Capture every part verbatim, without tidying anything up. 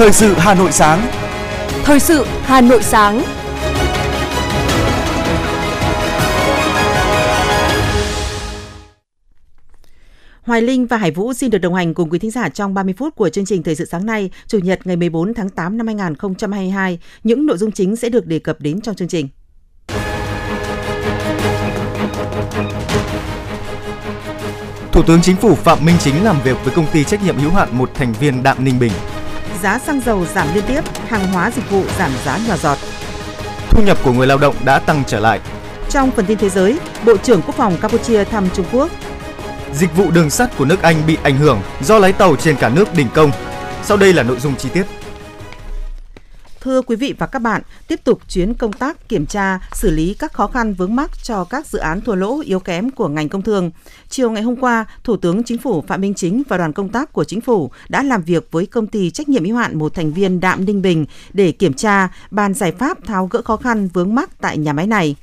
Thời sự Hà Nội sáng. Thời sự Hà Nội sáng. Hoài Linh và Hải Vũ xin được đồng hành cùng quý thính giả trong ba mươi phút của chương trình Thời sự sáng nay, Chủ nhật ngày mười bốn tháng tám năm hai nghìn không trăm hai mươi hai. Những nội dung chính sẽ được đề cập đến trong chương trình. Thủ tướng Chính phủ Phạm Minh Chính làm việc với công ty trách nhiệm hữu hạn một thành viên Đạm Ninh Bình. Giá xăng dầu giảm liên tiếp, hàng hóa dịch vụ giảm giá nhỏ giọt. Thu nhập của người lao động đã tăng trở lại. Trong phần tin thế giới, Bộ trưởng Quốc phòng Campuchia thăm Trung Quốc. Dịch vụ đường sắt của nước Anh bị ảnh hưởng do lái tàu trên cả nước đình công. Sau đây là nội dung chi tiết. Thưa quý vị và các bạn, tiếp tục chuyến công tác kiểm tra, xử lý các khó khăn vướng mắc cho các dự án thua lỗ yếu kém của ngành công thương. Chiều ngày hôm qua, Thủ tướng Chính phủ Phạm Minh Chính và đoàn công tác của Chính phủ đã làm việc với công ty trách nhiệm hữu hạn một thành viên Đạm Ninh Bình để kiểm tra, bàn giải pháp tháo gỡ khó khăn vướng mắc tại nhà máy này.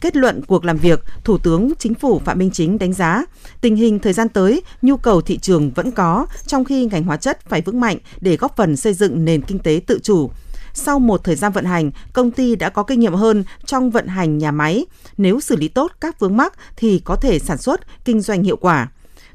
Kết luận cuộc làm việc, Thủ tướng Chính phủ Phạm Minh Chính đánh giá, tình hình thời gian tới, nhu cầu thị trường vẫn có, trong khi ngành hóa chất phải vững mạnh để góp phần xây dựng nền kinh tế tự chủ. Sau một thời gian vận hành, công ty đã có kinh nghiệm hơn trong vận hành nhà máy. Nếu xử lý tốt các vướng mắc thì có thể sản xuất, kinh doanh hiệu quả.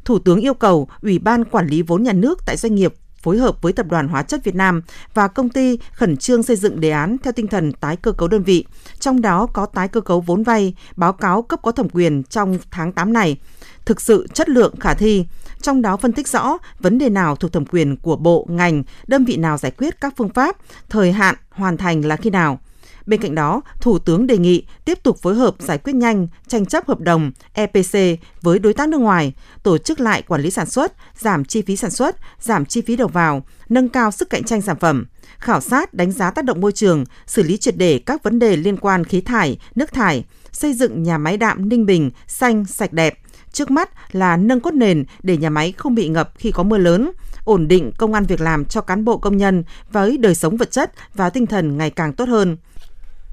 Thủ tướng yêu cầu Ủy ban Quản lý vốn nhà nước tại doanh nghiệp phối hợp với Tập đoàn Hóa chất Việt Nam và công ty khẩn trương xây dựng đề án theo tinh thần tái cơ cấu đơn vị, trong đó có tái cơ cấu vốn vay, báo cáo cấp có thẩm quyền trong tháng tám này, thực sự chất lượng khả thi, trong đó phân tích rõ vấn đề nào thuộc thẩm quyền của bộ, ngành, đơn vị nào giải quyết các phương pháp, thời hạn hoàn thành là khi nào. Bên cạnh đó, Thủ tướng đề nghị tiếp tục phối hợp giải quyết nhanh tranh chấp hợp đồng E P C với đối tác nước ngoài, tổ chức lại quản lý sản xuất, giảm chi phí sản xuất, giảm chi phí đầu vào, nâng cao sức cạnh tranh sản phẩm, khảo sát đánh giá tác động môi trường, xử lý triệt để các vấn đề liên quan khí thải, nước thải, xây dựng nhà máy Đạm Ninh Bình xanh, sạch đẹp. Trước mắt là nâng cốt nền để nhà máy không bị ngập khi có mưa lớn, ổn định công ăn việc làm cho cán bộ công nhân với đời sống vật chất và tinh thần ngày càng tốt hơn.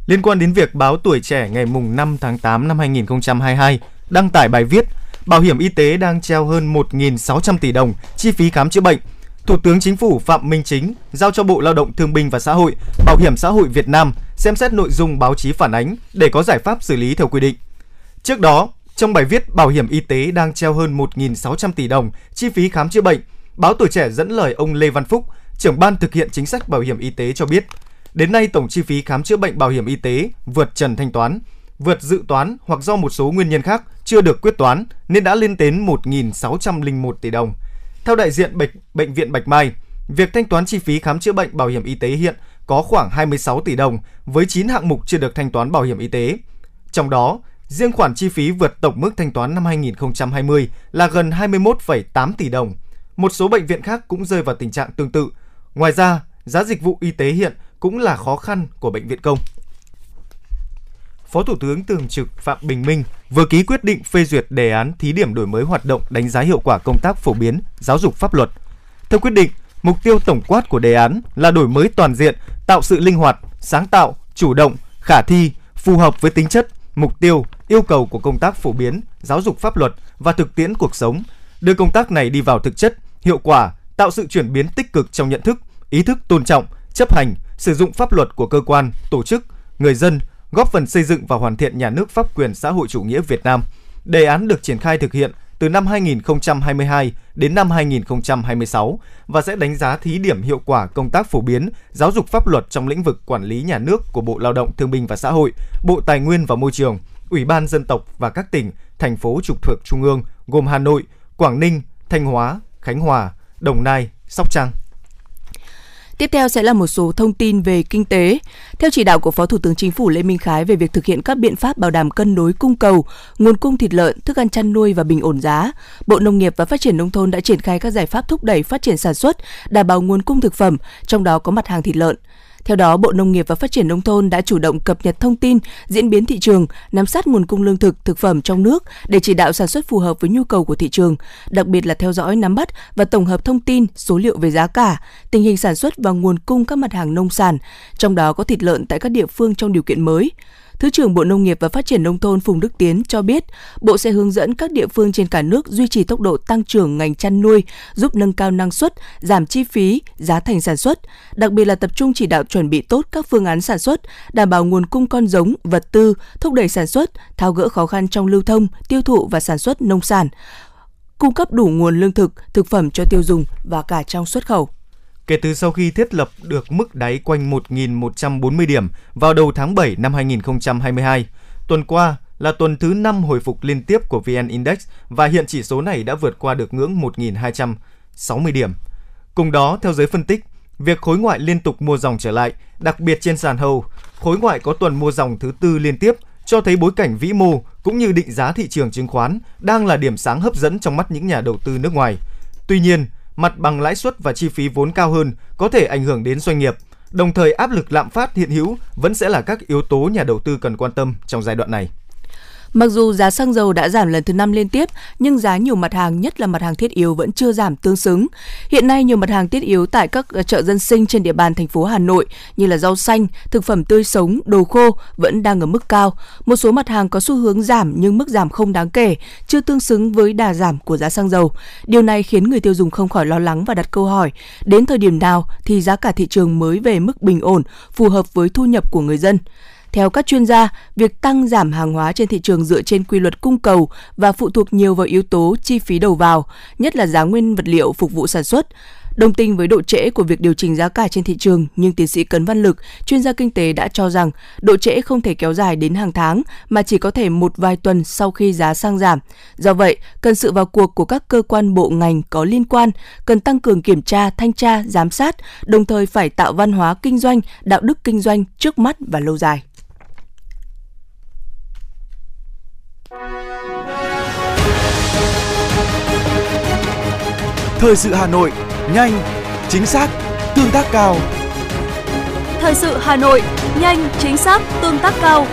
Liên quan đến việc báo Tuổi Trẻ ngày mùng năm tháng tám năm hai nghìn không trăm hai mươi hai đăng tải bài viết Bảo hiểm y tế đang treo hơn một nghìn sáu trăm tỷ đồng chi phí khám chữa bệnh, Thủ tướng Chính phủ Phạm Minh Chính giao cho Bộ Lao động Thương binh và Xã hội, Bảo hiểm xã hội Việt Nam xem xét nội dung báo chí phản ánh để có giải pháp xử lý theo quy định. Trước đó, trong bài viết Bảo hiểm y tế đang treo hơn một nghìn sáu trăm tỷ đồng chi phí khám chữa bệnh, báo Tuổi Trẻ dẫn lời ông Lê Văn Phúc, trưởng ban thực hiện chính sách bảo hiểm y tế cho biết, đến nay tổng chi phí khám chữa bệnh bảo hiểm y tế vượt trần thanh toán, vượt dự toán hoặc do một số nguyên nhân khác chưa được quyết toán nên đã lên đến một nghìn sáu trăm lẻ một tỷ đồng. Theo đại diện bệnh, Bệnh viện Bạch Mai, việc thanh toán chi phí khám chữa bệnh bảo hiểm y tế hiện có khoảng hai mươi sáu tỷ đồng với chín hạng mục chưa được thanh toán bảo hiểm y tế. Trong đó, riêng khoản chi phí vượt tổng mức thanh toán năm hai nghìn không trăm hai mươi là gần hai mươi mốt phẩy tám tỷ đồng. Một số bệnh viện khác cũng rơi vào tình trạng tương tự. Ngoài ra, giá dịch vụ y tế hiện cũng là khó khăn của bệnh viện công. Phó Thủ tướng Thường trực Phạm Bình Minh vừa ký quyết định phê duyệt đề án thí điểm đổi mới hoạt động đánh giá hiệu quả công tác phổ biến, giáo dục pháp luật. Theo quyết định, mục tiêu tổng quát của đề án là đổi mới toàn diện, tạo sự linh hoạt, sáng tạo, chủ động, khả thi, phù hợp với tính chất, mục tiêu, yêu cầu của công tác phổ biến, giáo dục pháp luật và thực tiễn cuộc sống, đưa công tác này đi vào thực chất, hiệu quả, tạo sự chuyển biến tích cực trong nhận thức, ý thức tôn trọng, chấp hành, sử dụng pháp luật của cơ quan, tổ chức, người dân, góp phần xây dựng và hoàn thiện nhà nước pháp quyền xã hội chủ nghĩa Việt Nam. Đề án được triển khai thực hiện từ năm hai nghìn không trăm hai mươi hai đến năm hai nghìn không trăm hai mươi sáu và sẽ đánh giá thí điểm hiệu quả công tác phổ biến, giáo dục pháp luật trong lĩnh vực quản lý nhà nước của Bộ Lao động Thương binh và Xã hội, Bộ Tài nguyên và Môi trường, Ủy ban Dân tộc và các tỉnh, thành phố trực thuộc Trung ương gồm Hà Nội, Quảng Ninh, Thanh Hóa, Khánh Hòa, Đồng Nai, Sóc Trăng. Tiếp theo sẽ là một số thông tin về kinh tế. Theo chỉ đạo của Phó Thủ tướng Chính phủ Lê Minh Khái về việc thực hiện các biện pháp bảo đảm cân đối cung cầu, nguồn cung thịt lợn, thức ăn chăn nuôi và bình ổn giá, Bộ Nông nghiệp và Phát triển Nông thôn đã triển khai các giải pháp thúc đẩy phát triển sản xuất, đảm bảo nguồn cung thực phẩm, trong đó có mặt hàng thịt lợn. Theo đó, Bộ Nông nghiệp và Phát triển Nông thôn đã chủ động cập nhật thông tin, diễn biến thị trường, nắm sát nguồn cung lương thực, thực phẩm trong nước để chỉ đạo sản xuất phù hợp với nhu cầu của thị trường, đặc biệt là theo dõi, nắm bắt và tổng hợp thông tin, số liệu về giá cả, tình hình sản xuất và nguồn cung các mặt hàng nông sản, trong đó có thịt lợn tại các địa phương trong điều kiện mới. Thứ trưởng Bộ Nông nghiệp và Phát triển Nông thôn Phùng Đức Tiến cho biết, Bộ sẽ hướng dẫn các địa phương trên cả nước duy trì tốc độ tăng trưởng ngành chăn nuôi, giúp nâng cao năng suất, giảm chi phí, giá thành sản xuất, đặc biệt là tập trung chỉ đạo chuẩn bị tốt các phương án sản xuất, đảm bảo nguồn cung con giống, vật tư, thúc đẩy sản xuất, tháo gỡ khó khăn trong lưu thông, tiêu thụ và sản xuất nông sản, cung cấp đủ nguồn lương thực, thực phẩm cho tiêu dùng và cả trong xuất khẩu. Kể từ sau khi thiết lập được mức đáy quanh một nghìn một trăm bốn mươi điểm vào đầu tháng bảy năm hai nghìn không trăm hai mươi hai, tuần qua là tuần thứ năm hồi phục liên tiếp của vê en Index và hiện chỉ số này đã vượt qua được ngưỡng một nghìn hai trăm sáu mươi điểm. Cùng đó, theo giới phân tích, việc khối ngoại liên tục mua dòng trở lại, đặc biệt trên sàn hầu, khối ngoại có tuần mua dòng thứ tư liên tiếp, cho thấy bối cảnh vĩ mô cũng như định giá thị trường chứng khoán đang là điểm sáng hấp dẫn trong mắt những nhà đầu tư nước ngoài. Tuy nhiên, mặt bằng lãi suất và chi phí vốn cao hơn có thể ảnh hưởng đến doanh nghiệp, đồng thời áp lực lạm phát hiện hữu vẫn sẽ là các yếu tố nhà đầu tư cần quan tâm trong giai đoạn này. Mặc dù giá xăng dầu đã giảm lần thứ năm liên tiếp, nhưng giá nhiều mặt hàng, nhất là mặt hàng thiết yếu, vẫn chưa giảm tương xứng. Hiện nay, nhiều mặt hàng thiết yếu tại các chợ dân sinh trên địa bàn thành phố Hà Nội như là rau xanh, thực phẩm tươi sống, đồ khô vẫn đang ở mức cao. Một số mặt hàng có xu hướng giảm nhưng mức giảm không đáng kể, chưa tương xứng với đà giảm của giá xăng dầu. Điều này khiến người tiêu dùng không khỏi lo lắng và đặt câu hỏi, đến thời điểm nào thì giá cả thị trường mới về mức bình ổn, phù hợp với thu nhập của người dân. Theo các chuyên gia, việc tăng giảm hàng hóa trên thị trường dựa trên quy luật cung cầu và phụ thuộc nhiều vào yếu tố chi phí đầu vào, nhất là giá nguyên vật liệu phục vụ sản xuất. Đồng tình với độ trễ của việc điều chỉnh giá cả trên thị trường, nhưng tiến sĩ Cấn Văn Lực, chuyên gia kinh tế đã cho rằng độ trễ không thể kéo dài đến hàng tháng mà chỉ có thể một vài tuần sau khi giá xăng giảm. Do vậy, cần sự vào cuộc của các cơ quan bộ ngành có liên quan, cần tăng cường kiểm tra, thanh tra, giám sát, đồng thời phải tạo văn hóa kinh doanh, đạo đức kinh doanh trước mắt và lâu dài. Thời sự Hà Nội, nhanh, chính xác, tương tác cao. Thời sự Hà Nội, nhanh, chính xác, tương tác cao.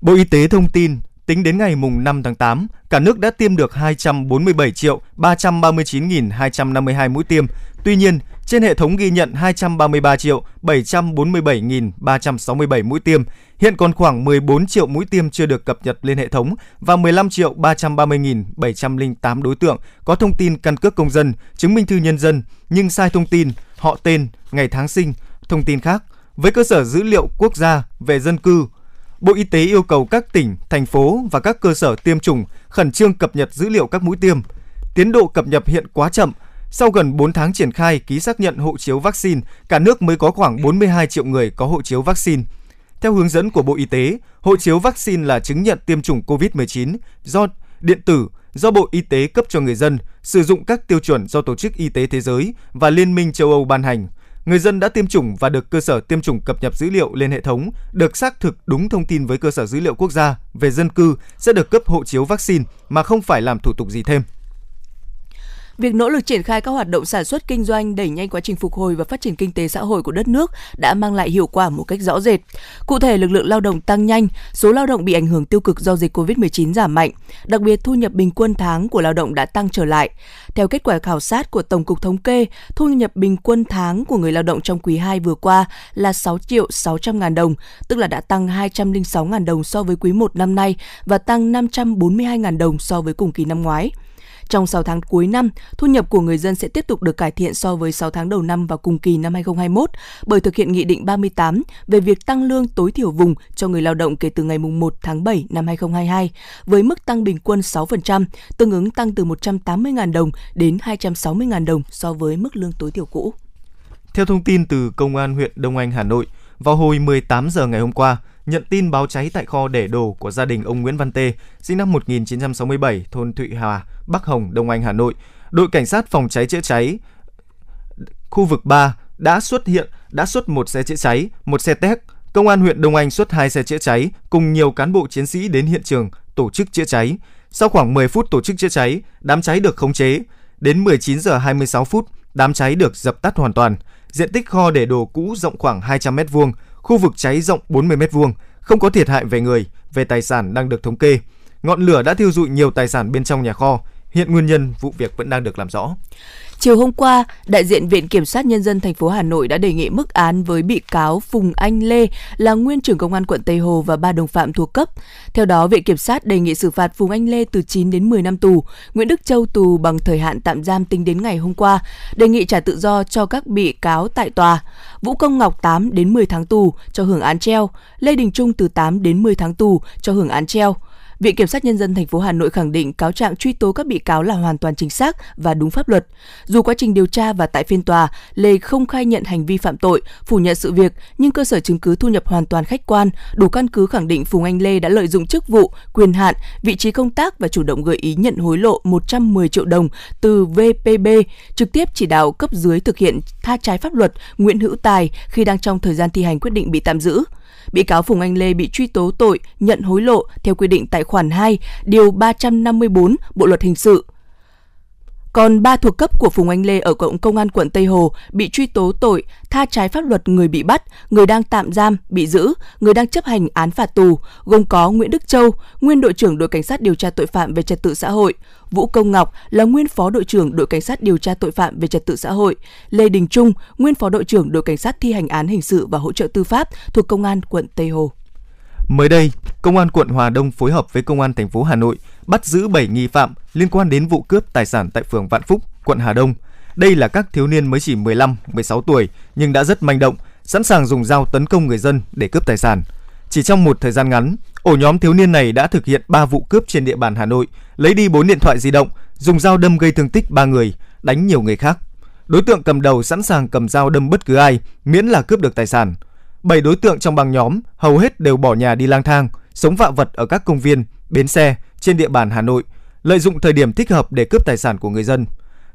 Bộ Y tế thông tin, tính đến ngày năm tháng tám, cả nước đã tiêm được hai trăm bốn mươi bảy triệu ba trăm ba mươi chín nghìn hai trăm năm mươi hai mũi tiêm. Tuy nhiên, trên hệ thống ghi nhận hai trăm ba mươi ba triệu bảy trăm bốn mươi bảy nghìn ba trăm sáu mươi bảy mũi tiêm. Hiện còn khoảng mười bốn triệu mũi tiêm chưa được cập nhật lên hệ thống và mười lăm triệu ba trăm ba mươi nghìn bảy trăm lẻ tám đối tượng có thông tin căn cước công dân, chứng minh thư nhân dân, nhưng sai thông tin, họ tên, ngày tháng sinh, thông tin khác. Với cơ sở dữ liệu quốc gia về dân cư, Bộ Y tế yêu cầu các tỉnh, thành phố và các cơ sở tiêm chủng khẩn trương cập nhật dữ liệu các mũi tiêm. Tiến độ cập nhật hiện quá chậm. Sau gần bốn tháng triển khai ký xác nhận hộ chiếu vaccine, cả nước mới có khoảng bốn mươi hai triệu người có hộ chiếu vaccine. Theo hướng dẫn của Bộ Y tế, hộ chiếu vaccine là chứng nhận tiêm chủng cô vít mười chín do điện tử do Bộ Y tế cấp cho người dân, sử dụng các tiêu chuẩn do Tổ chức Y tế Thế giới và Liên minh châu Âu ban hành. Người dân đã tiêm chủng và được cơ sở tiêm chủng cập nhật dữ liệu lên hệ thống, được xác thực đúng thông tin với cơ sở dữ liệu quốc gia về dân cư sẽ được cấp hộ chiếu vaccine mà không phải làm thủ tục gì thêm. Việc nỗ lực triển khai các hoạt động sản xuất kinh doanh đẩy nhanh quá trình phục hồi và phát triển kinh tế xã hội của đất nước đã mang lại hiệu quả một cách rõ rệt. Cụ thể, lực lượng lao động tăng nhanh, số lao động bị ảnh hưởng tiêu cực do dịch cô vít mười chín giảm mạnh, đặc biệt thu nhập bình quân tháng của lao động đã tăng trở lại. Theo kết quả khảo sát của Tổng cục Thống kê, thu nhập bình quân tháng của người lao động trong quý hai vừa qua là sáu triệu sáu trăm nghìn đồng, tức là đã tăng hai trăm lẻ sáu nghìn đồng so với quý một năm nay và tăng năm trăm bốn mươi hai nghìn đồng so với cùng kỳ năm ngoái. Trong sáu tháng cuối năm, thu nhập của người dân sẽ tiếp tục được cải thiện so với sáu tháng đầu năm và cùng kỳ năm hai nghìn không trăm hai mươi mốt bởi thực hiện Nghị định ba mươi tám về việc tăng lương tối thiểu vùng cho người lao động kể từ ngày một tháng bảy năm hai nghìn không trăm hai mươi hai với mức tăng bình quân sáu phần trăm, tương ứng tăng từ một trăm tám mươi nghìn đồng đến hai trăm sáu mươi nghìn đồng so với mức lương tối thiểu cũ. Theo thông tin từ Công an huyện Đông Anh, Hà Nội, vào hồi mười tám giờ ngày hôm qua, nhận tin báo cháy tại kho để đồ của gia đình ông Nguyễn Văn Tê, sinh năm một nghìn chín trăm sáu mươi bảy, thôn Thụy Hòa, Bắc Hồng, Đông Anh, Hà Nội. Đội cảnh sát phòng cháy chữa cháy khu vực ba đã xuất hiện, đã xuất một xe chữa cháy, một xe téc. Công an huyện Đông Anh xuất hai xe chữa cháy cùng nhiều cán bộ chiến sĩ đến hiện trường tổ chức chữa cháy. Sau khoảng mười phút tổ chức chữa cháy, đám cháy được khống chế. Đến mười chín giờ hai mươi sáu phút, đám cháy được dập tắt hoàn toàn. Diện tích kho để đồ cũ rộng khoảng hai trăm mét vuông, khu vực cháy rộng bốn mươi mét vuông, Không có thiệt hại về người, về tài sản đang được thống kê. Ngọn lửa đã thiêu rụi nhiều tài sản bên trong nhà kho. Hiện nguyên nhân vụ việc vẫn đang được làm rõ. Chiều hôm qua, đại diện Viện Kiểm sát Nhân dân thành phố Hà Nội đã đề nghị mức án với bị cáo Phùng Anh Lê là nguyên trưởng công an quận Tây Hồ và ba đồng phạm thuộc cấp. Theo đó, Viện Kiểm sát đề nghị xử phạt Phùng Anh Lê từ chín đến mười năm tù, Nguyễn Đức Châu tù bằng thời hạn tạm giam tính đến ngày hôm qua, đề nghị trả tự do cho các bị cáo tại tòa. Vũ Công Ngọc tám đến mười tháng tù cho hưởng án treo, Lê Đình Trung từ tám đến mười tháng tù cho hưởng án treo. Viện Kiểm sát Nhân dân thành phố Hà Nội khẳng định cáo trạng truy tố các bị cáo là hoàn toàn chính xác và đúng pháp luật. Dù quá trình điều tra và tại phiên tòa, Lê không khai nhận hành vi phạm tội, phủ nhận sự việc, nhưng cơ sở chứng cứ thu nhập hoàn toàn khách quan, đủ căn cứ khẳng định Phùng Anh Lê đã lợi dụng chức vụ, quyền hạn, vị trí công tác và chủ động gợi ý nhận hối lộ một trăm mười triệu đồng từ vê pê bê, trực tiếp chỉ đạo cấp dưới thực hiện tha trái pháp luật Nguyễn Hữu Tài khi đang trong thời gian thi hành quyết định bị tạm giữ. Bị cáo Phùng Anh Lê bị truy tố tội nhận hối lộ theo quy định tại khoản hai, điều ba trăm năm mươi tư Bộ luật hình sự. Còn ba thuộc cấp của Phùng Anh Lê ở Cộng Công an quận Tây Hồ bị truy tố tội tha trái pháp luật người bị bắt, người đang tạm giam, bị giữ, người đang chấp hành án phạt tù, gồm có Nguyễn Đức Châu, nguyên đội trưởng đội cảnh sát điều tra tội phạm về trật tự xã hội, Vũ Công Ngọc là nguyên phó đội trưởng đội cảnh sát điều tra tội phạm về trật tự xã hội, Lê Đình Trung, nguyên phó đội trưởng đội cảnh sát thi hành án hình sự và hỗ trợ tư pháp thuộc Công an quận Tây Hồ. Mới đây, Công an quận Hòa Đông phối hợp với Công an thành phố Hà Nội bắt giữ bảy nghi phạm liên quan đến vụ cướp tài sản tại phường Vạn Phúc, quận Hà Đông. Đây là các thiếu niên mới chỉ mười lăm, mười sáu tuổi nhưng đã rất manh động, sẵn sàng dùng dao tấn công người dân để cướp tài sản. Chỉ trong một thời gian ngắn, ổ nhóm thiếu niên này đã thực hiện ba vụ cướp trên địa bàn Hà Nội, lấy đi bốn điện thoại di động, dùng dao đâm gây thương tích ba người, đánh nhiều người khác. Đối tượng cầm đầu sẵn sàng cầm dao đâm bất cứ ai, miễn là cướp được tài sản. Bảy đối tượng trong băng nhóm hầu hết đều bỏ nhà đi lang thang, sống vạ vật ở các công viên, bến xe trên địa bàn Hà Nội, lợi dụng thời điểm thích hợp để cướp tài sản của người dân.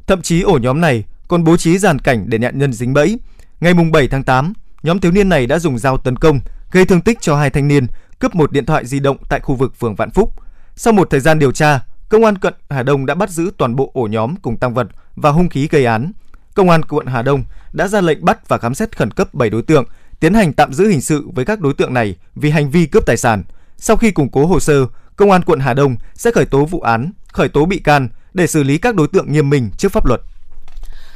Thậm chí ổ nhóm này còn bố trí dàn cảnh để nạn nhân dính bẫy. Ngày bảy tháng tám, nhóm thiếu niên này đã dùng dao tấn công, gây thương tích cho hai thanh niên, cướp một điện thoại di động tại khu vực phường Vạn Phúc. Sau một thời gian điều tra, Công an quận Hà Đông đã bắt giữ toàn bộ ổ nhóm cùng tang vật và hung khí gây án. Công an quận Hà Đông đã ra lệnh bắt và khám xét khẩn cấp bảy đối tượng, tiến hành tạm giữ hình sự với các đối tượng này vì hành vi cướp tài sản. Sau khi củng cố hồ sơ, Công an quận Hà Đông sẽ khởi tố vụ án, khởi tố bị can để xử lý các đối tượng nghiêm minh trước pháp luật.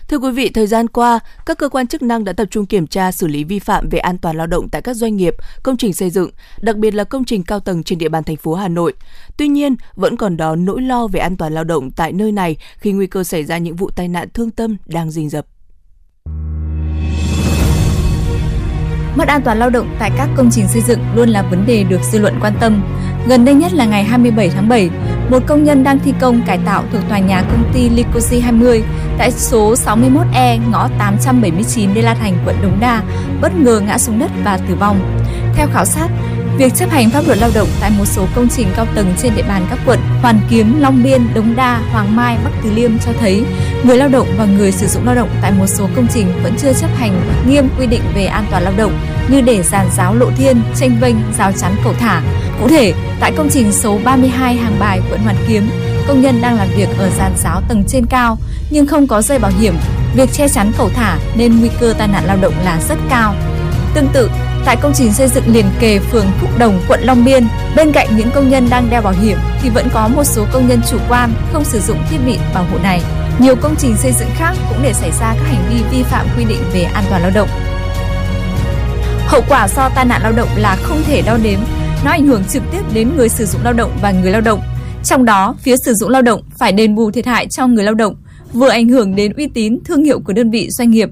Thưa quý vị, thời gian qua, các cơ quan chức năng đã tập trung kiểm tra xử lý vi phạm về an toàn lao động tại các doanh nghiệp, công trình xây dựng, đặc biệt là công trình cao tầng trên địa bàn thành phố Hà Nội. Tuy nhiên, vẫn còn đó nỗi lo về an toàn lao động tại nơi này khi nguy cơ xảy ra những vụ tai nạn thương tâm đang rình rập. Mất an toàn lao động tại các công trình xây dựng luôn là vấn đề được dư luận quan tâm. Gần đây nhất là ngày hai mươi bảy tháng bảy, một công nhân đang thi công cải tạo thuộc tòa nhà công ty Lycosi hai mươi tại số sáu mươi mốt E ngõ tám trăm bảy mươi chín Đê La Thành, quận Đống Đa, bất ngờ ngã xuống đất và tử vong. Theo khảo sát, việc chấp hành pháp luật lao động tại một số công trình cao tầng trên địa bàn các quận Hoàn Kiếm, Long Biên, Đống Đa, Hoàng Mai, Bắc Từ Liêm cho thấy người lao động và người sử dụng lao động tại một số công trình vẫn chưa chấp hành nghiêm quy định về an toàn lao động như để giàn giáo lộ thiên, tranh vênh, rào chắn cầu thả. Cụ thể, tại công trình số ba mươi hai Hàng Bài, quận Hoàn Kiếm, công nhân đang làm việc ở giàn giáo tầng trên cao nhưng không có dây bảo hiểm, việc che chắn cầu thả nên nguy cơ tai nạn lao động là rất cao. Tương tự, tại công trình xây dựng liền kề phường Phúc Đồng, quận Long Biên, bên cạnh những công nhân đang đeo bảo hiểm thì vẫn có một số công nhân chủ quan không sử dụng thiết bị bảo hộ này. Nhiều công trình xây dựng khác cũng để xảy ra các hành vi vi phạm quy định về an toàn lao động. Hậu quả do tai nạn lao động là không thể đo đếm, nó ảnh hưởng trực tiếp đến người sử dụng lao động và người lao động. Trong đó, phía sử dụng lao động phải đền bù thiệt hại cho người lao động, vừa ảnh hưởng đến uy tín, thương hiệu của đơn vị doanh nghiệp.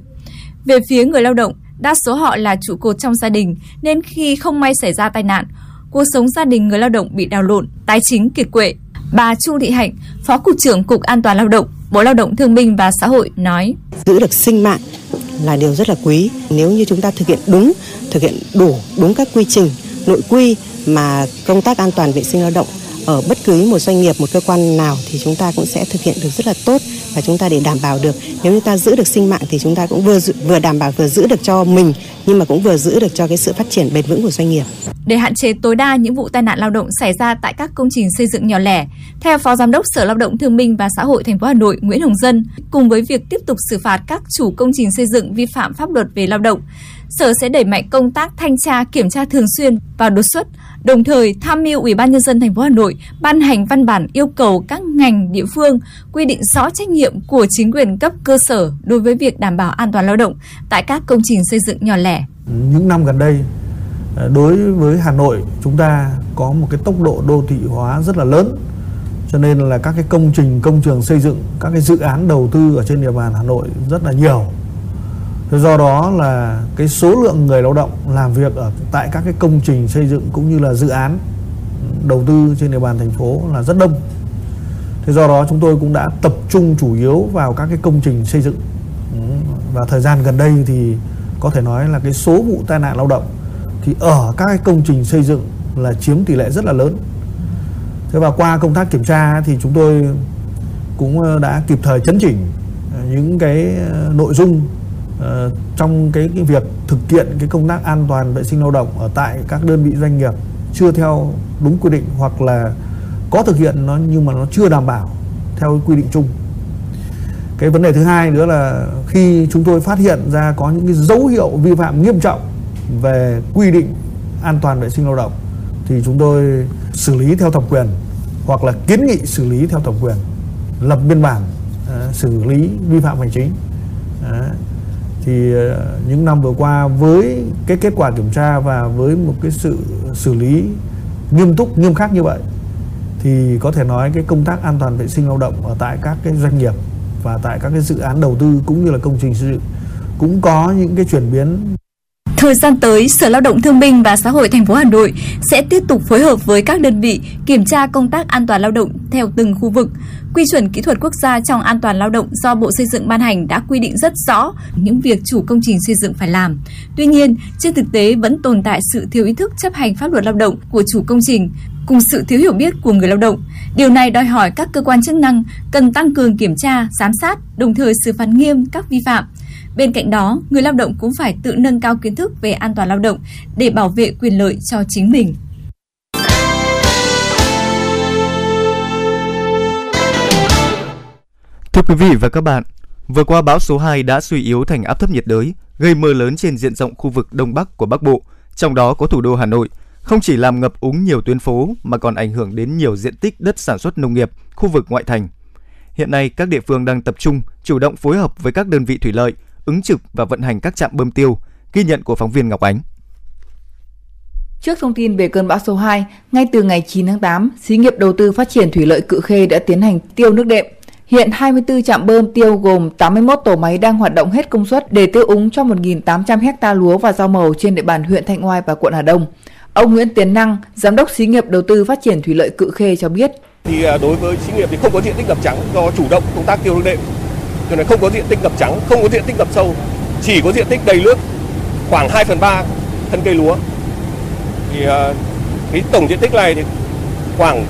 Về phía người lao động, đa số họ là trụ cột trong gia đình nên khi không may xảy ra tai nạn, cuộc sống gia đình người lao động bị đảo lộn, tài chính kiệt quệ. Bà Chu Thị Hạnh, Phó Cục trưởng Cục An toàn Lao động, Bộ Lao động Thương binh và Xã hội nói: Giữ được sinh mạng là điều rất là quý. Nếu như chúng ta thực hiện đúng, thực hiện đủ đúng các quy trình, nội quy mà công tác an toàn vệ sinh lao động ở bất cứ một doanh nghiệp, một cơ quan nào thì chúng ta cũng sẽ thực hiện được rất là tốt và chúng ta để đảm bảo được nếu chúng ta giữ được sinh mạng thì chúng ta cũng vừa vừa đảm bảo vừa giữ được cho mình nhưng mà cũng vừa giữ được cho cái sự phát triển bền vững của doanh nghiệp. Để hạn chế tối đa những vụ tai nạn lao động xảy ra tại các công trình xây dựng nhỏ lẻ, theo Phó Giám đốc Sở Lao động Thương binh và Xã hội thành phố Hà Nội Nguyễn Hồng Dân, cùng với việc tiếp tục xử phạt các chủ công trình xây dựng vi phạm pháp luật về lao động, Sở sẽ đẩy mạnh công tác thanh tra, kiểm tra thường xuyên và đột xuất, đồng thời tham mưu Ủy ban Nhân dân thành phố Hà Nội ban hành văn bản yêu cầu các ngành địa phương quy định rõ trách nhiệm của chính quyền cấp cơ sở đối với việc đảm bảo an toàn lao động tại các công trình xây dựng nhỏ lẻ. Những năm gần đây, đối với Hà Nội, chúng ta có một cái tốc độ đô thị hóa rất là lớn. Cho nên là các cái công trình, công trường xây dựng, các cái dự án đầu tư ở trên địa bàn Hà Nội rất là nhiều. Thế do đó là cái số lượng người lao động làm việc ở tại các cái công trình xây dựng cũng như là dự án đầu tư trên địa bàn thành phố là rất đông. Thế do đó chúng tôi cũng đã tập trung chủ yếu vào các cái công trình xây dựng. Và thời gian gần đây thì có thể nói là cái số vụ tai nạn lao động thì ở các cái công trình xây dựng là chiếm tỷ lệ rất là lớn. Thế và qua công tác kiểm tra thì chúng tôi cũng đã kịp thời chấn chỉnh những cái nội dung trong cái, cái việc thực hiện cái công tác an toàn vệ sinh lao động ở tại các đơn vị doanh nghiệp chưa theo đúng quy định, hoặc là có thực hiện nó nhưng mà nó chưa đảm bảo theo quy định chung. Cái vấn đề thứ hai nữa là khi chúng tôi phát hiện ra có những cái dấu hiệu vi phạm nghiêm trọng về quy định an toàn vệ sinh lao động thì chúng tôi xử lý theo thẩm quyền hoặc là kiến nghị xử lý theo thẩm quyền, lập biên bản uh, xử lý vi phạm hành chính. Đó. Thì uh, những năm vừa qua với cái kết quả kiểm tra và với một cái sự xử lý nghiêm túc, nghiêm khắc như vậy thì có thể nói cái công tác an toàn vệ sinh lao động ở tại các cái doanh nghiệp và tại các cái dự án đầu tư cũng như là công trình xây dựng cũng có những cái chuyển biến. Thời gian tới, Sở Lao động Thương binh và Xã hội thành phố Hà Nội sẽ tiếp tục phối hợp với các đơn vị kiểm tra công tác an toàn lao động theo từng khu vực. Quy chuẩn kỹ thuật quốc gia trong an toàn lao động do Bộ Xây dựng ban hành đã quy định rất rõ những việc chủ công trình xây dựng phải làm. Tuy nhiên, trên thực tế vẫn tồn tại sự thiếu ý thức chấp hành pháp luật lao động của chủ công trình cùng sự thiếu hiểu biết của người lao động. Điều này đòi hỏi các cơ quan chức năng cần tăng cường kiểm tra, giám sát, đồng thời xử phạt nghiêm các vi phạm. Bên cạnh đó, người lao động cũng phải tự nâng cao kiến thức về an toàn lao động để bảo vệ quyền lợi cho chính mình. Thưa quý vị và các bạn, vừa qua bão số hai đã suy yếu thành áp thấp nhiệt đới, gây mưa lớn trên diện rộng khu vực Đông Bắc của Bắc Bộ, trong đó có thủ đô Hà Nội, không chỉ làm ngập úng nhiều tuyến phố mà còn ảnh hưởng đến nhiều diện tích đất sản xuất nông nghiệp, khu vực ngoại thành. Hiện nay, các địa phương đang tập trung, chủ động phối hợp với các đơn vị thủy lợi, ứng trực và vận hành các trạm bơm tiêu, ghi nhận của phóng viên Ngọc Ánh. Trước thông tin về cơn bão số hai, ngay từ ngày chín tháng tám, Xí nghiệp Đầu tư Phát triển Thủy lợi Cự Khê đã tiến hành tiêu nước đệm. Hiện hai mươi tư trạm bơm tiêu gồm tám mươi mốt tổ máy đang hoạt động hết công suất để tiêu úng cho một nghìn tám trăm ha lúa và rau màu trên địa bàn huyện Thanh Oai và quận Hà Đông. Ông Nguyễn Tiến Năng, Giám đốc Xí nghiệp Đầu tư Phát triển Thủy lợi Cự Khê cho biết. Thì đối với xí nghiệp thì không có diện tích ngập trắng do chủ động công tác tiêu nước đệm, cho nên không có diện tích ngập trắng, không có diện tích ngập sâu, chỉ có diện tích đầy nước khoảng hai phần ba thân cây lúa. Thì cái tổng diện tích này thì khoảng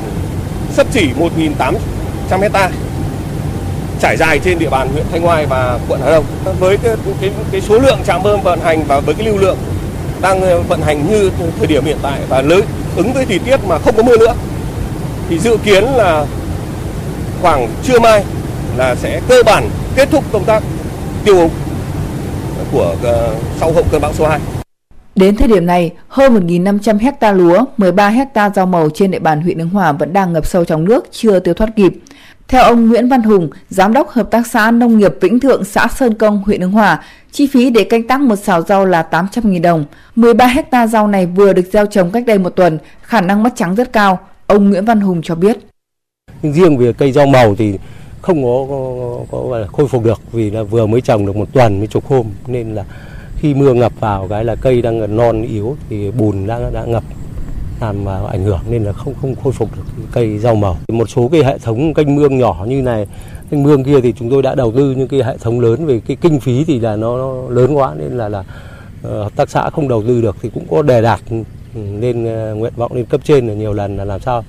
sấp xỉ một nghìn tám trăm hectare, trải dài trên địa bàn huyện Thanh Oai và quận Hà Đông. Với cái, cái, cái số lượng trạm bơm vận hành và với cái lưu lượng đang vận hành như thời điểm hiện tại và lớn ứng với thời tiết mà không có mưa nữa, thì dự kiến là khoảng trưa mai là sẽ cơ bản kết thúc công tác tiêu úng của sau hậu cơn bão số hai. Đến thời điểm này, hơn một nghìn năm trăm ha lúa, mười ba ha rau màu trên địa bàn huyện Ứng Hòa vẫn đang ngập sâu trong nước, chưa tiêu thoát kịp. Theo ông Nguyễn Văn Hùng, Giám đốc Hợp tác xã Nông nghiệp Vĩnh Thượng xã Sơn Công, huyện Ứng Hòa, chi phí để canh tác một sào rau là tám trăm nghìn đồng. mười ba ha rau này vừa được gieo trồng cách đây một tuần, khả năng mất trắng rất cao. Ông Nguyễn Văn Hùng cho biết. Riêng về cây rau màu thì không có, có, có khôi phục được vì là vừa mới trồng được một tuần mới chục hôm, nên là khi mưa ngập vào cái là cây đang non yếu thì bùn đã đã ngập làm ảnh hưởng, nên là không không khôi phục được cây rau màu. Một số cái hệ thống kênh mương nhỏ như này, kênh mương kia thì chúng tôi đã đầu tư, những cái hệ thống lớn về cái kinh phí thì là nó, nó lớn quá nên là là hợp tác xã không đầu tư được, thì cũng có đề đạt nên nguyện vọng lên cấp trên là nhiều lần là làm sao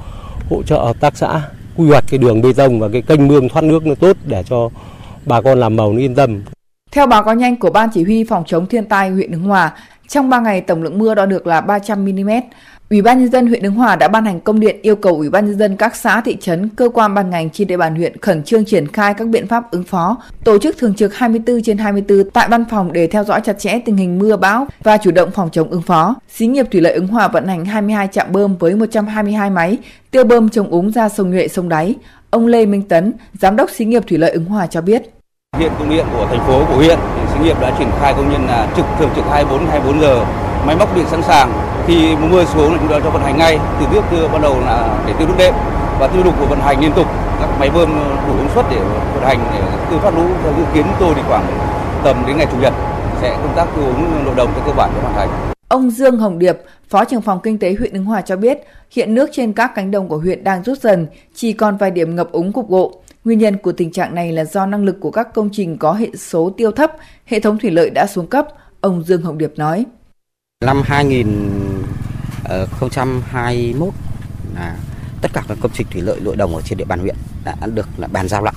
hỗ trợ hợp tác xã quy hoạch cái đường bê tông và cái kênh mương thoát nước nó tốt để cho bà con làm màu nó yên tâm. Theo báo cáo nhanh của Ban Chỉ huy Phòng chống thiên tai huyện Ứng Hòa, trong ba ngày tổng lượng mưa đo được là ba trăm mi li mét. Ủy ban nhân dân huyện Ứng Hòa đã ban hành công điện yêu cầu Ủy ban nhân dân các xã, thị trấn, cơ quan ban ngành trên địa bàn huyện khẩn trương triển khai các biện pháp ứng phó, tổ chức thường trực hai mươi tư trên hai mươi tư tại văn phòng để theo dõi chặt chẽ tình hình mưa bão và chủ động phòng chống ứng phó. Xí nghiệp thủy lợi Ứng Hòa vận hành hai mươi hai trạm bơm với một trăm hai mươi hai máy tiêu bơm chống úng ra sông Nhuệ, sông Đáy. Ông Lê Minh Tấn, giám đốc Xí nghiệp thủy lợi Ứng Hòa cho biết. Hiện công điện của thành phố, của huyện, xí nghiệp đã triển khai công nhân là trực thường trực hai mươi tư trên hai mươi tư giờ, máy móc điện sẵn sàng. Khi mưa xuống là chúng ta cho vận hành ngay từ trước từ ban đầu là để tiêu nước đệm và tiêu đục của vận hành liên tục, các máy bơm đủ công suất để vận hành để tiêu thoát lũ. Theo dự kiến tôi thì khoảng tầm đến ngày chủ nhật sẽ công tác tiêu úng nội đồng cho cơ bản để hoàn thành. Ông Dương Hồng Điệp, Phó trưởng phòng kinh tế huyện Ứng Hòa cho biết, hiện nước trên các cánh đồng của huyện đang rút dần, chỉ còn vài điểm ngập úng cục bộ. Nguyên nhân của tình trạng này là do năng lực của các công trình có hệ số tiêu thấp, hệ thống thủy lợi đã xuống cấp, ông Dương Hồng Điệp nói. Năm hai nghìn không trăm hai mươi mốt là tất cả các công trình thủy lợi nội đồng ở trên địa bàn huyện đã được là bàn giao lại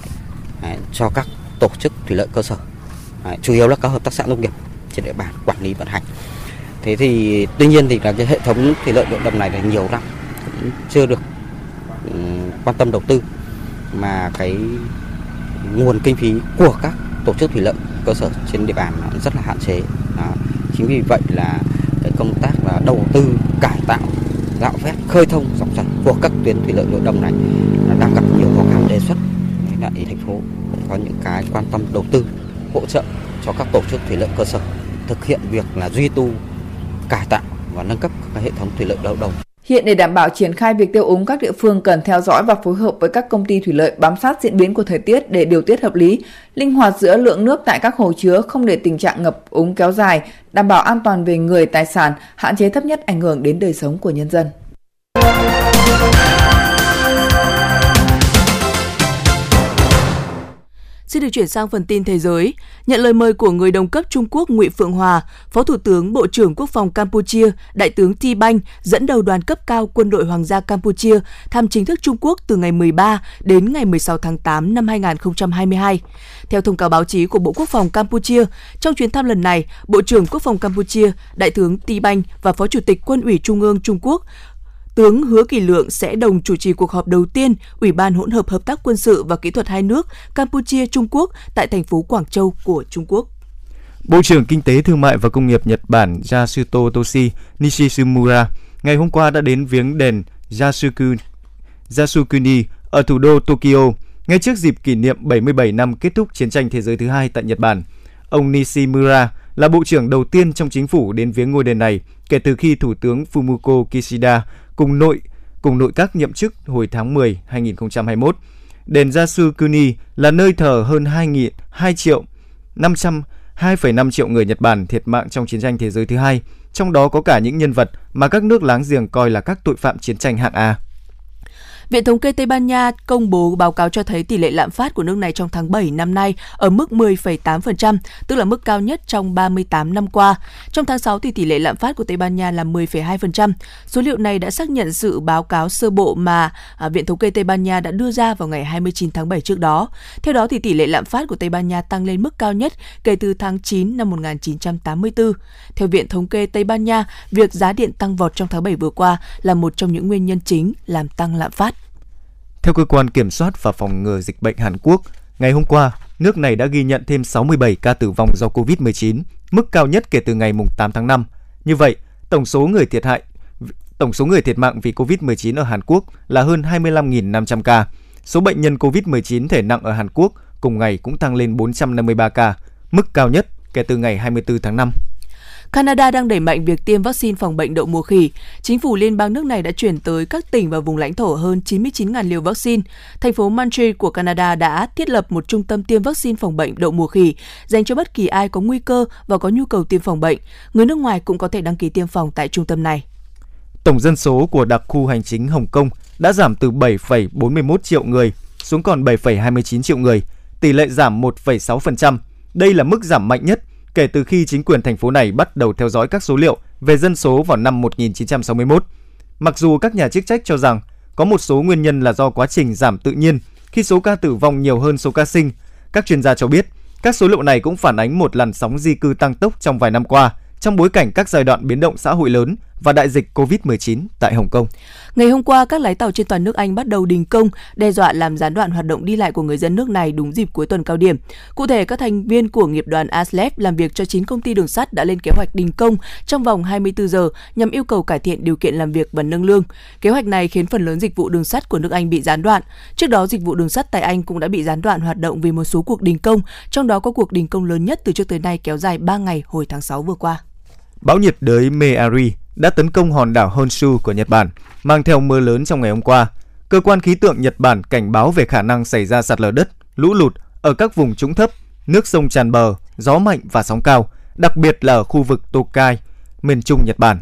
cho các tổ chức thủy lợi cơ sở, chủ yếu là các hợp tác xã nông nghiệp trên địa bàn quản lý vận hành. Thế thì tuy nhiên thì là cái hệ thống thủy lợi nội đồng này là nhiều năm cũng chưa được quan tâm đầu tư, mà cái nguồn kinh phí của các tổ chức thủy lợi cơ sở trên địa bàn rất là hạn chế. Đó. Chính vì vậy là cái công tác là đầu tư cải tạo, nạo vét, khơi thông dòng chảy của các tuyến thủy lợi nội đồng này đang gặp nhiều khó khăn. Đề xuất lại thành phố có những cái quan tâm đầu tư hỗ trợ cho các tổ chức thủy lợi cơ sở thực hiện việc là duy tu, cải tạo và nâng cấp các hệ thống thủy lợi nội đồng. Hiện để đảm bảo triển khai việc tiêu úng, các địa phương cần theo dõi và phối hợp với các công ty thủy lợi bám sát diễn biến của thời tiết để điều tiết hợp lý, linh hoạt giữa lượng nước tại các hồ chứa, không để tình trạng ngập úng kéo dài, đảm bảo an toàn về người, tài sản, hạn chế thấp nhất ảnh hưởng đến đời sống của nhân dân. Xin được chuyển sang phần tin thế giới. Nhận lời mời của người đồng cấp Trung Quốc Ngụy Phượng Hòa, Phó Thủ tướng Bộ trưởng Quốc phòng Campuchia, Đại tướng Ti Banh dẫn đầu đoàn cấp cao quân đội Hoàng gia Campuchia thăm chính thức Trung Quốc từ ngày mười ba đến ngày mười sáu tháng tám năm hai nghìn không trăm hai mươi hai. Theo thông cáo báo chí của Bộ Quốc phòng Campuchia, trong chuyến thăm lần này, Bộ trưởng Quốc phòng Campuchia, Đại tướng Ti Banh và Phó Chủ tịch Quân ủy Trung ương Trung Quốc Tướng Hứa Kỳ Lượng sẽ đồng chủ trì cuộc họp đầu tiên Ủy ban hỗn hợp hợp tác quân sự và kỹ thuật hai nước Campuchia-Trung Quốc tại thành phố Quảng Châu của Trung Quốc. Bộ trưởng Kinh tế, Thương mại và Công nghiệp Nhật Bản Yasuto Toshi Nishimura ngày hôm qua đã đến viếng đền Yasuku, Yasukuni ở thủ đô Tokyo ngay trước dịp kỷ niệm bảy mươi bảy năm kết thúc Chiến tranh Thế giới thứ hai tại Nhật Bản. Ông Nishimura là bộ trưởng đầu tiên trong chính phủ đến viếng ngôi đền này kể từ khi Thủ tướng Fumiko Kishida cùng nội cùng nội các nhậm chức hồi tháng mười năm hai nghìn không trăm hai mươi mốt. Đền Yasukuni là nơi thờ hơn hai triệu năm trăm hai phẩy năm triệu người Nhật Bản thiệt mạng trong Chiến tranh Thế giới thứ hai, trong đó có cả những nhân vật mà các nước láng giềng coi là các tội phạm chiến tranh hạng A. Viện Thống kê Tây Ban Nha công bố báo cáo cho thấy tỷ lệ lạm phát của nước này trong tháng bảy năm nay ở mức mười phẩy tám phần trăm, tức là mức cao nhất trong ba mươi tám năm qua. Trong tháng sáu thì tỷ lệ lạm phát của Tây Ban Nha là mười phẩy hai phần trăm. Số liệu này đã xác nhận sự báo cáo sơ bộ mà Viện Thống kê Tây Ban Nha đã đưa ra vào ngày hai mươi chín tháng bảy trước đó. Theo đó thì tỷ lệ lạm phát của Tây Ban Nha tăng lên mức cao nhất kể từ tháng chín năm một nghìn chín trăm tám mươi tư. Theo Viện Thống kê Tây Ban Nha, việc giá điện tăng vọt trong tháng bảy vừa qua là một trong những nguyên nhân chính làm tăng lạm phát. Theo Cơ quan Kiểm soát và Phòng ngừa Dịch bệnh Hàn Quốc, ngày hôm qua, nước này đã ghi nhận thêm sáu mươi bảy ca tử vong do cô vít mười chín, mức cao nhất kể từ ngày tám tháng năm. Như vậy, tổng số người thiệt hại, tổng số người thiệt mạng vì cô vít mười chín ở Hàn Quốc là hơn hai mươi lăm nghìn năm trăm ca. Số bệnh nhân cô vít mười chín thể nặng ở Hàn Quốc cùng ngày cũng tăng lên bốn trăm năm mươi ba ca, mức cao nhất kể từ ngày hai mươi tư tháng năm. Canada đang đẩy mạnh việc tiêm vaccine phòng bệnh đậu mùa khỉ. Chính phủ liên bang nước này đã chuyển tới các tỉnh và vùng lãnh thổ hơn chín mươi chín nghìn liều vaccine. Thành phố Montreal của Canada đã thiết lập một trung tâm tiêm vaccine phòng bệnh đậu mùa khỉ dành cho bất kỳ ai có nguy cơ và có nhu cầu tiêm phòng bệnh. Người nước ngoài cũng có thể đăng ký tiêm phòng tại trung tâm này. Tổng dân số của đặc khu hành chính Hồng Kông đã giảm từ bảy phẩy bốn mươi mốt triệu người xuống còn bảy phẩy hai mươi chín triệu người, tỷ lệ giảm một phẩy sáu phần trăm. Đây là mức giảm mạnh nhất kể từ khi chính quyền thành phố này bắt đầu theo dõi các số liệu về dân số vào năm một nghìn chín trăm sáu mươi mốt. Mặc dù các nhà chức trách cho rằng có một số nguyên nhân là do quá trình giảm tự nhiên khi số ca tử vong nhiều hơn số ca sinh, các chuyên gia cho biết các số liệu này cũng phản ánh một làn sóng di cư tăng tốc trong vài năm qua trong bối cảnh các giai đoạn biến động xã hội lớn và đại dịch Covid mười chín tại Hồng Kông. Ngày hôm qua, các lái tàu trên toàn nước Anh bắt đầu đình công, đe dọa làm gián đoạn hoạt động đi lại của người dân nước này đúng dịp cuối tuần cao điểm. Cụ thể, các thành viên của nghiệp đoàn a ét lờ e pê làm việc cho chín công ty đường sắt đã lên kế hoạch đình công trong vòng hai mươi tư giờ nhằm yêu cầu cải thiện điều kiện làm việc và nâng lương. Kế hoạch này khiến phần lớn dịch vụ đường sắt của nước Anh bị gián đoạn. Trước đó, dịch vụ đường sắt tại Anh cũng đã bị gián đoạn hoạt động vì một số cuộc đình công, trong đó có cuộc đình công lớn nhất từ trước tới nay kéo dài ba ngày hồi tháng sáu vừa qua. Bão nhiệt đới Meari đã tấn công hòn đảo Honshu của Nhật Bản, mang theo mưa lớn trong ngày hôm qua. Cơ quan khí tượng Nhật Bản cảnh báo về khả năng xảy ra sạt lở đất, lũ lụt ở các vùng trũng thấp, nước sông tràn bờ, gió mạnh và sóng cao, đặc biệt là ở khu vực Tokai, miền trung Nhật Bản.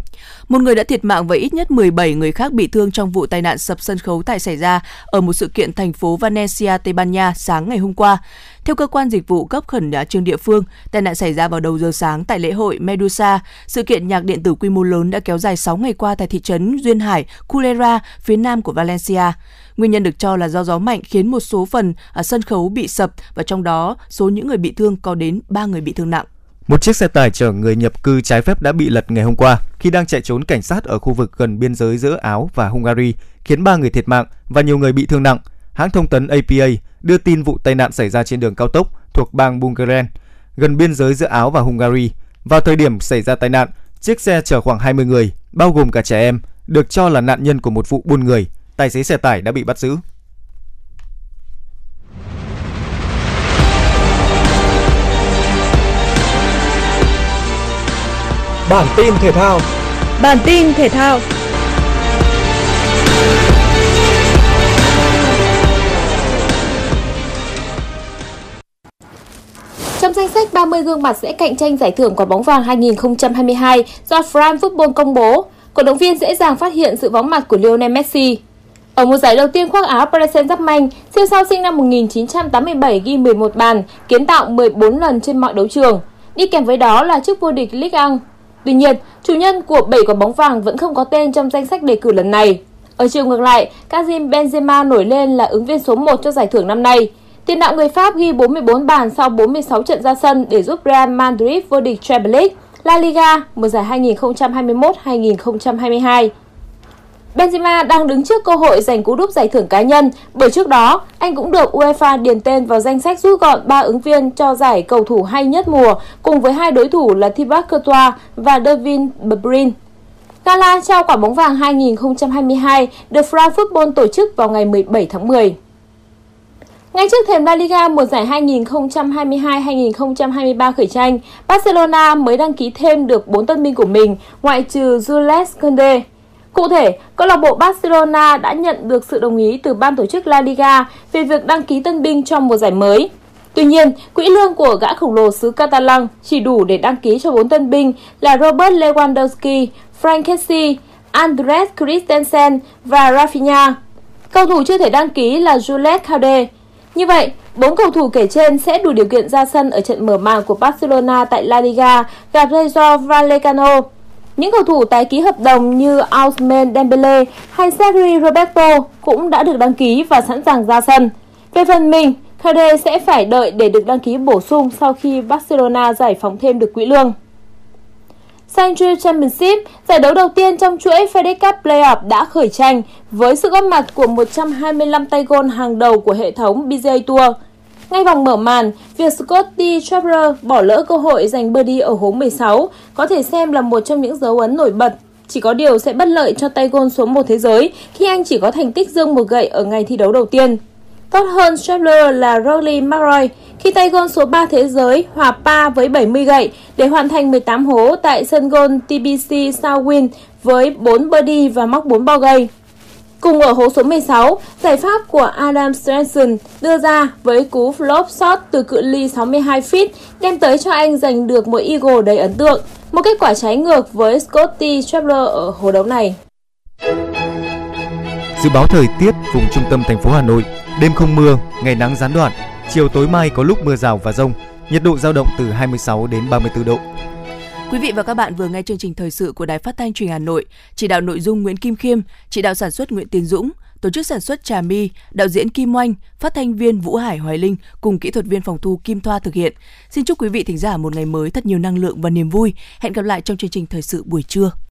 Một người đã thiệt mạng và ít nhất mười bảy người khác bị thương trong vụ tai nạn sập sân khấu tại xảy ra ở một sự kiện thành phố Valencia, Tây Ban Nha sáng ngày hôm qua. Theo cơ quan dịch vụ cấp khẩn trương địa phương, tai nạn xảy ra vào đầu giờ sáng tại lễ hội Medusa, sự kiện nhạc điện tử quy mô lớn đã kéo dài sáu ngày qua tại thị trấn Duyên Hải, Culera, phía nam của Valencia. Nguyên nhân được cho là do gió mạnh khiến một số phần ở sân khấu bị sập và trong đó số những người bị thương có đến ba người bị thương nặng. Một chiếc xe tải chở người nhập cư trái phép đã bị lật ngày hôm qua khi đang chạy trốn cảnh sát ở khu vực gần biên giới giữa Áo và Hungary, khiến ba người thiệt mạng và nhiều người bị thương nặng. Hãng thông tấn a pê a đưa tin vụ tai nạn xảy ra trên đường cao tốc thuộc bang Bulgaria, gần biên giới giữa Áo và Hungary. Vào thời điểm xảy ra tai nạn, chiếc xe chở khoảng hai mươi người, bao gồm cả trẻ em, được cho là nạn nhân của một vụ buôn người. Tài xế xe tải đã bị bắt giữ. Bản tin thể thao. Bản tin thể thao. Trong danh sách ba mươi gương mặt sẽ cạnh tranh giải thưởng Quả bóng vàng hai không hai hai do France Football công bố, cổ động viên dễ dàng phát hiện sự vắng mặt của Lionel Messi. Ở mùa giải đầu tiên khoác áo Paris Saint-Germain, siêu sao sinh năm một nghìn chín trăm tám mươi bảy ghi mười một bàn, kiến tạo mười bốn lần trên mọi đấu trường. Đi kèm với đó là chức vô địch Ligue một. Tuy nhiên, chủ nhân của bảy quả bóng vàng vẫn không có tên trong danh sách đề cử lần này. Ở chiều ngược lại, Karim Benzema nổi lên là ứng viên số một cho giải thưởng năm nay. Tiền đạo người Pháp ghi bốn mươi bốn bàn sau bốn mươi sáu trận ra sân để giúp Real Madrid vô địch Champions League, La Liga mùa giải hai nghìn không trăm hai mươi mốt hai nghìn không trăm hai mươi hai. Benzema đang đứng trước cơ hội giành cú đúp giải thưởng cá nhân bởi trước đó anh cũng được UEFA điền tên vào danh sách rút gọn ba ứng viên cho giải cầu thủ hay nhất mùa cùng với hai đối thủ là Thibaut Courtois và Devin Bruyne. Gala trao quả bóng vàng hai không hai hai được France Football tổ chức vào ngày mười bảy tháng mười. Ngay trước thềm La Liga mùa giải hai nghìn không trăm hai mươi hai hai nghìn không trăm hai mươi ba khởi tranh, Barcelona mới đăng ký thêm được bốn tân binh của mình ngoại trừ Jules Koundé. Cụ thể, câu lạc bộ Barcelona đã nhận được sự đồng ý từ ban tổ chức La Liga về việc đăng ký tân binh trong mùa giải mới. Tuy nhiên, quỹ lương của gã khổng lồ xứ Catalan chỉ đủ để đăng ký cho bốn tân binh là Robert Lewandowski, Frank Kessie, Andres Christensen và Rafinha. Cầu thủ chưa thể đăng ký là Jules Koundé. Như vậy, bốn cầu thủ kể trên sẽ đủ điều kiện ra sân ở trận mở màn của Barcelona tại La Liga gặp Rayo Vallecano. Những cầu thủ tái ký hợp đồng như Ousmane Dembélé hay Sergio Roberto cũng đã được đăng ký và sẵn sàng ra sân. Về phần mình, Koundé sẽ phải đợi để được đăng ký bổ sung sau khi Barcelona giải phóng thêm được quỹ lương. Saint-Germain Championship, giải đấu đầu tiên trong chuỗi ép a Cup Playoff đã khởi tranh với sự góp mặt của một trăm hai mươi lăm tay gôn hàng đầu của hệ thống bê giê a Tour. Ngay vòng mở màn, việc Scottie Scheffler bỏ lỡ cơ hội giành birdie ở hố mười sáu có thể xem là một trong những dấu ấn nổi bật. Chỉ có điều sẽ bất lợi cho tay gôn số một thế giới khi anh chỉ có thành tích giương một gậy ở ngày thi đấu đầu tiên. Tốt hơn Scheffler là Rory McIlroy khi tay gôn số ba thế giới hòa pa với bảy mươi gậy để hoàn thành mười tám hố tại sân gôn tê bê xê Southwind với bốn birdie và móc bốn bogie. Cùng ở hố số mười sáu, giải pháp của Adam Svensson đưa ra với cú flop shot từ cự ly sáu mươi hai feet đem tới cho anh giành được một eagle đầy ấn tượng, một kết quả trái ngược với Scottie Scheffler ở hố đấu này. Dự báo thời tiết vùng trung tâm thành phố Hà Nội, đêm không mưa, ngày nắng gián đoạn, chiều tối mai có lúc mưa rào và dông, nhiệt độ dao động từ hai mươi sáu đến ba mươi tư độ. Quý vị và các bạn vừa nghe chương trình thời sự của Đài Phát thanh Truyền hình Hà Nội, chỉ đạo nội dung Nguyễn Kim Khiêm, chỉ đạo sản xuất Nguyễn Tiến Dũng, tổ chức sản xuất Trà My, đạo diễn Kim Oanh, phát thanh viên Vũ Hải Hoài Linh cùng kỹ thuật viên phòng thu Kim Thoa thực hiện. Xin chúc quý vị thính giả một ngày mới thật nhiều năng lượng và niềm vui. Hẹn gặp lại trong chương trình thời sự buổi trưa.